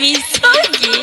me so gay.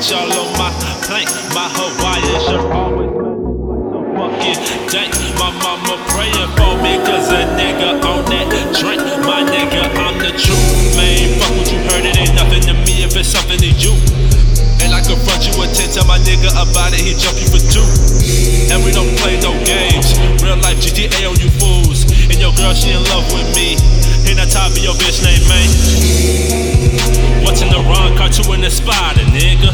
bitch all on my plate. My Hawaiian shirt always fucking dank. My mama praying for me, cause a nigga on that drink. My nigga, I'm the truth, man. Fuck what you heard, it ain't nothing to me if it's something to you. And I confront you with 10, tell my nigga about it, he jump you for 2. And we don't play no games, real life GTA on you fools. And your girl, she in love with me, and I top of your bitch name, man. What's in the wrong car, 2 in the spider, nigga.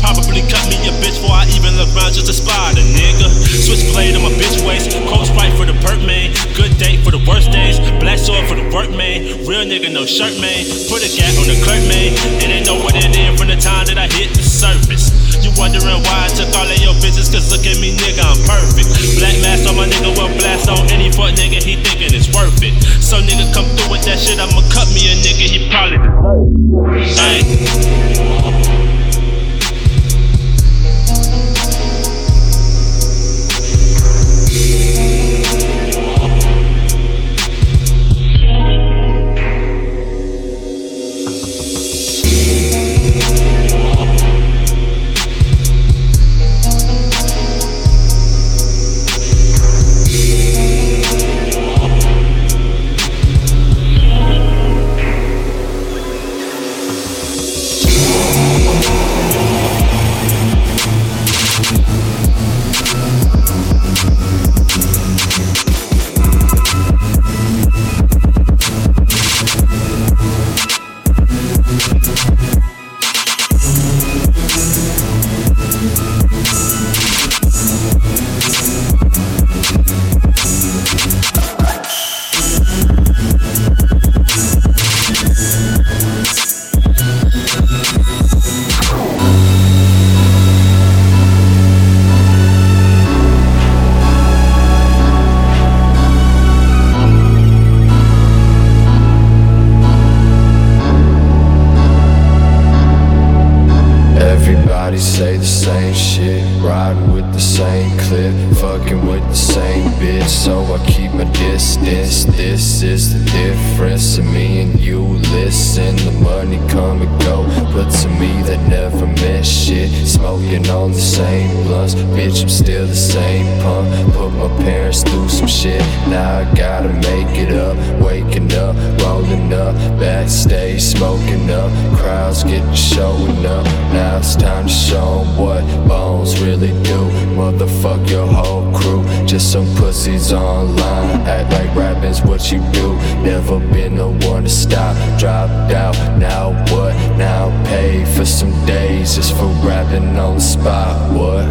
Probably cut me a bitch before I even look round just to spot a nigga. Switchblade on my bitch waist, cold Sprite for the perk, man. Good date for the worst days, black sword for the work, man. Real nigga, no shirt, man. Put a gat on the clerk, man. It ain't know what it is from the time that I hit the surface. You wondering why I took all of your bitches, cause look at me, nigga, I'm perfect. Black mask on my nigga, well blast on any fuck nigga, he thinking it's worth it. So nigga come through with that shit, I'ma cut me a nigga, he probably say the same shit, riding with the same clip, fucking with the same bitch, so I keep my distance. This is the difference in me and you. Listen, the money come and go, but to me they never miss shit. Smoking on the same blunts, bitch, I'm still the same punk. Put my parents through some shit, now I gotta make it up. Waking up, rolling up, backstage smoking up, crowds getting showing up. Now it's time to show 'em what bones really do. Motherfuck your whole crew, just some pussies online. Act like rapping's what you do. Never been the one to stop. Dropped out, now what? Now pay for some days just for rapping on the spot. What?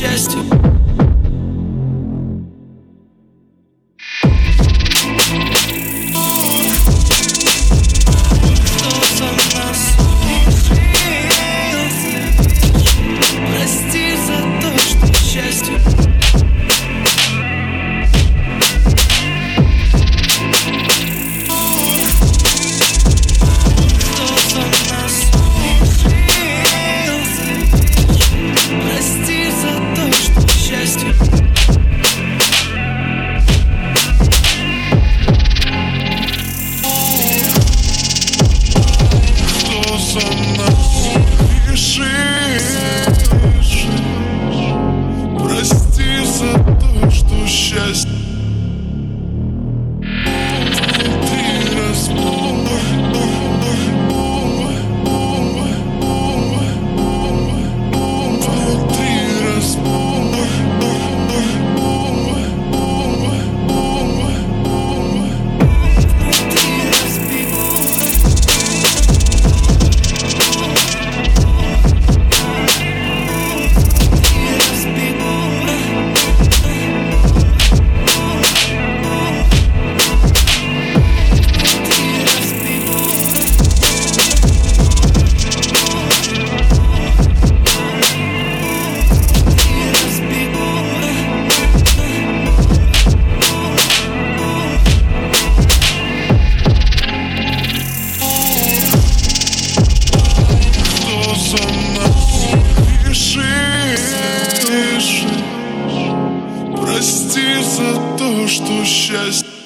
chest. Прости за то, что счастье.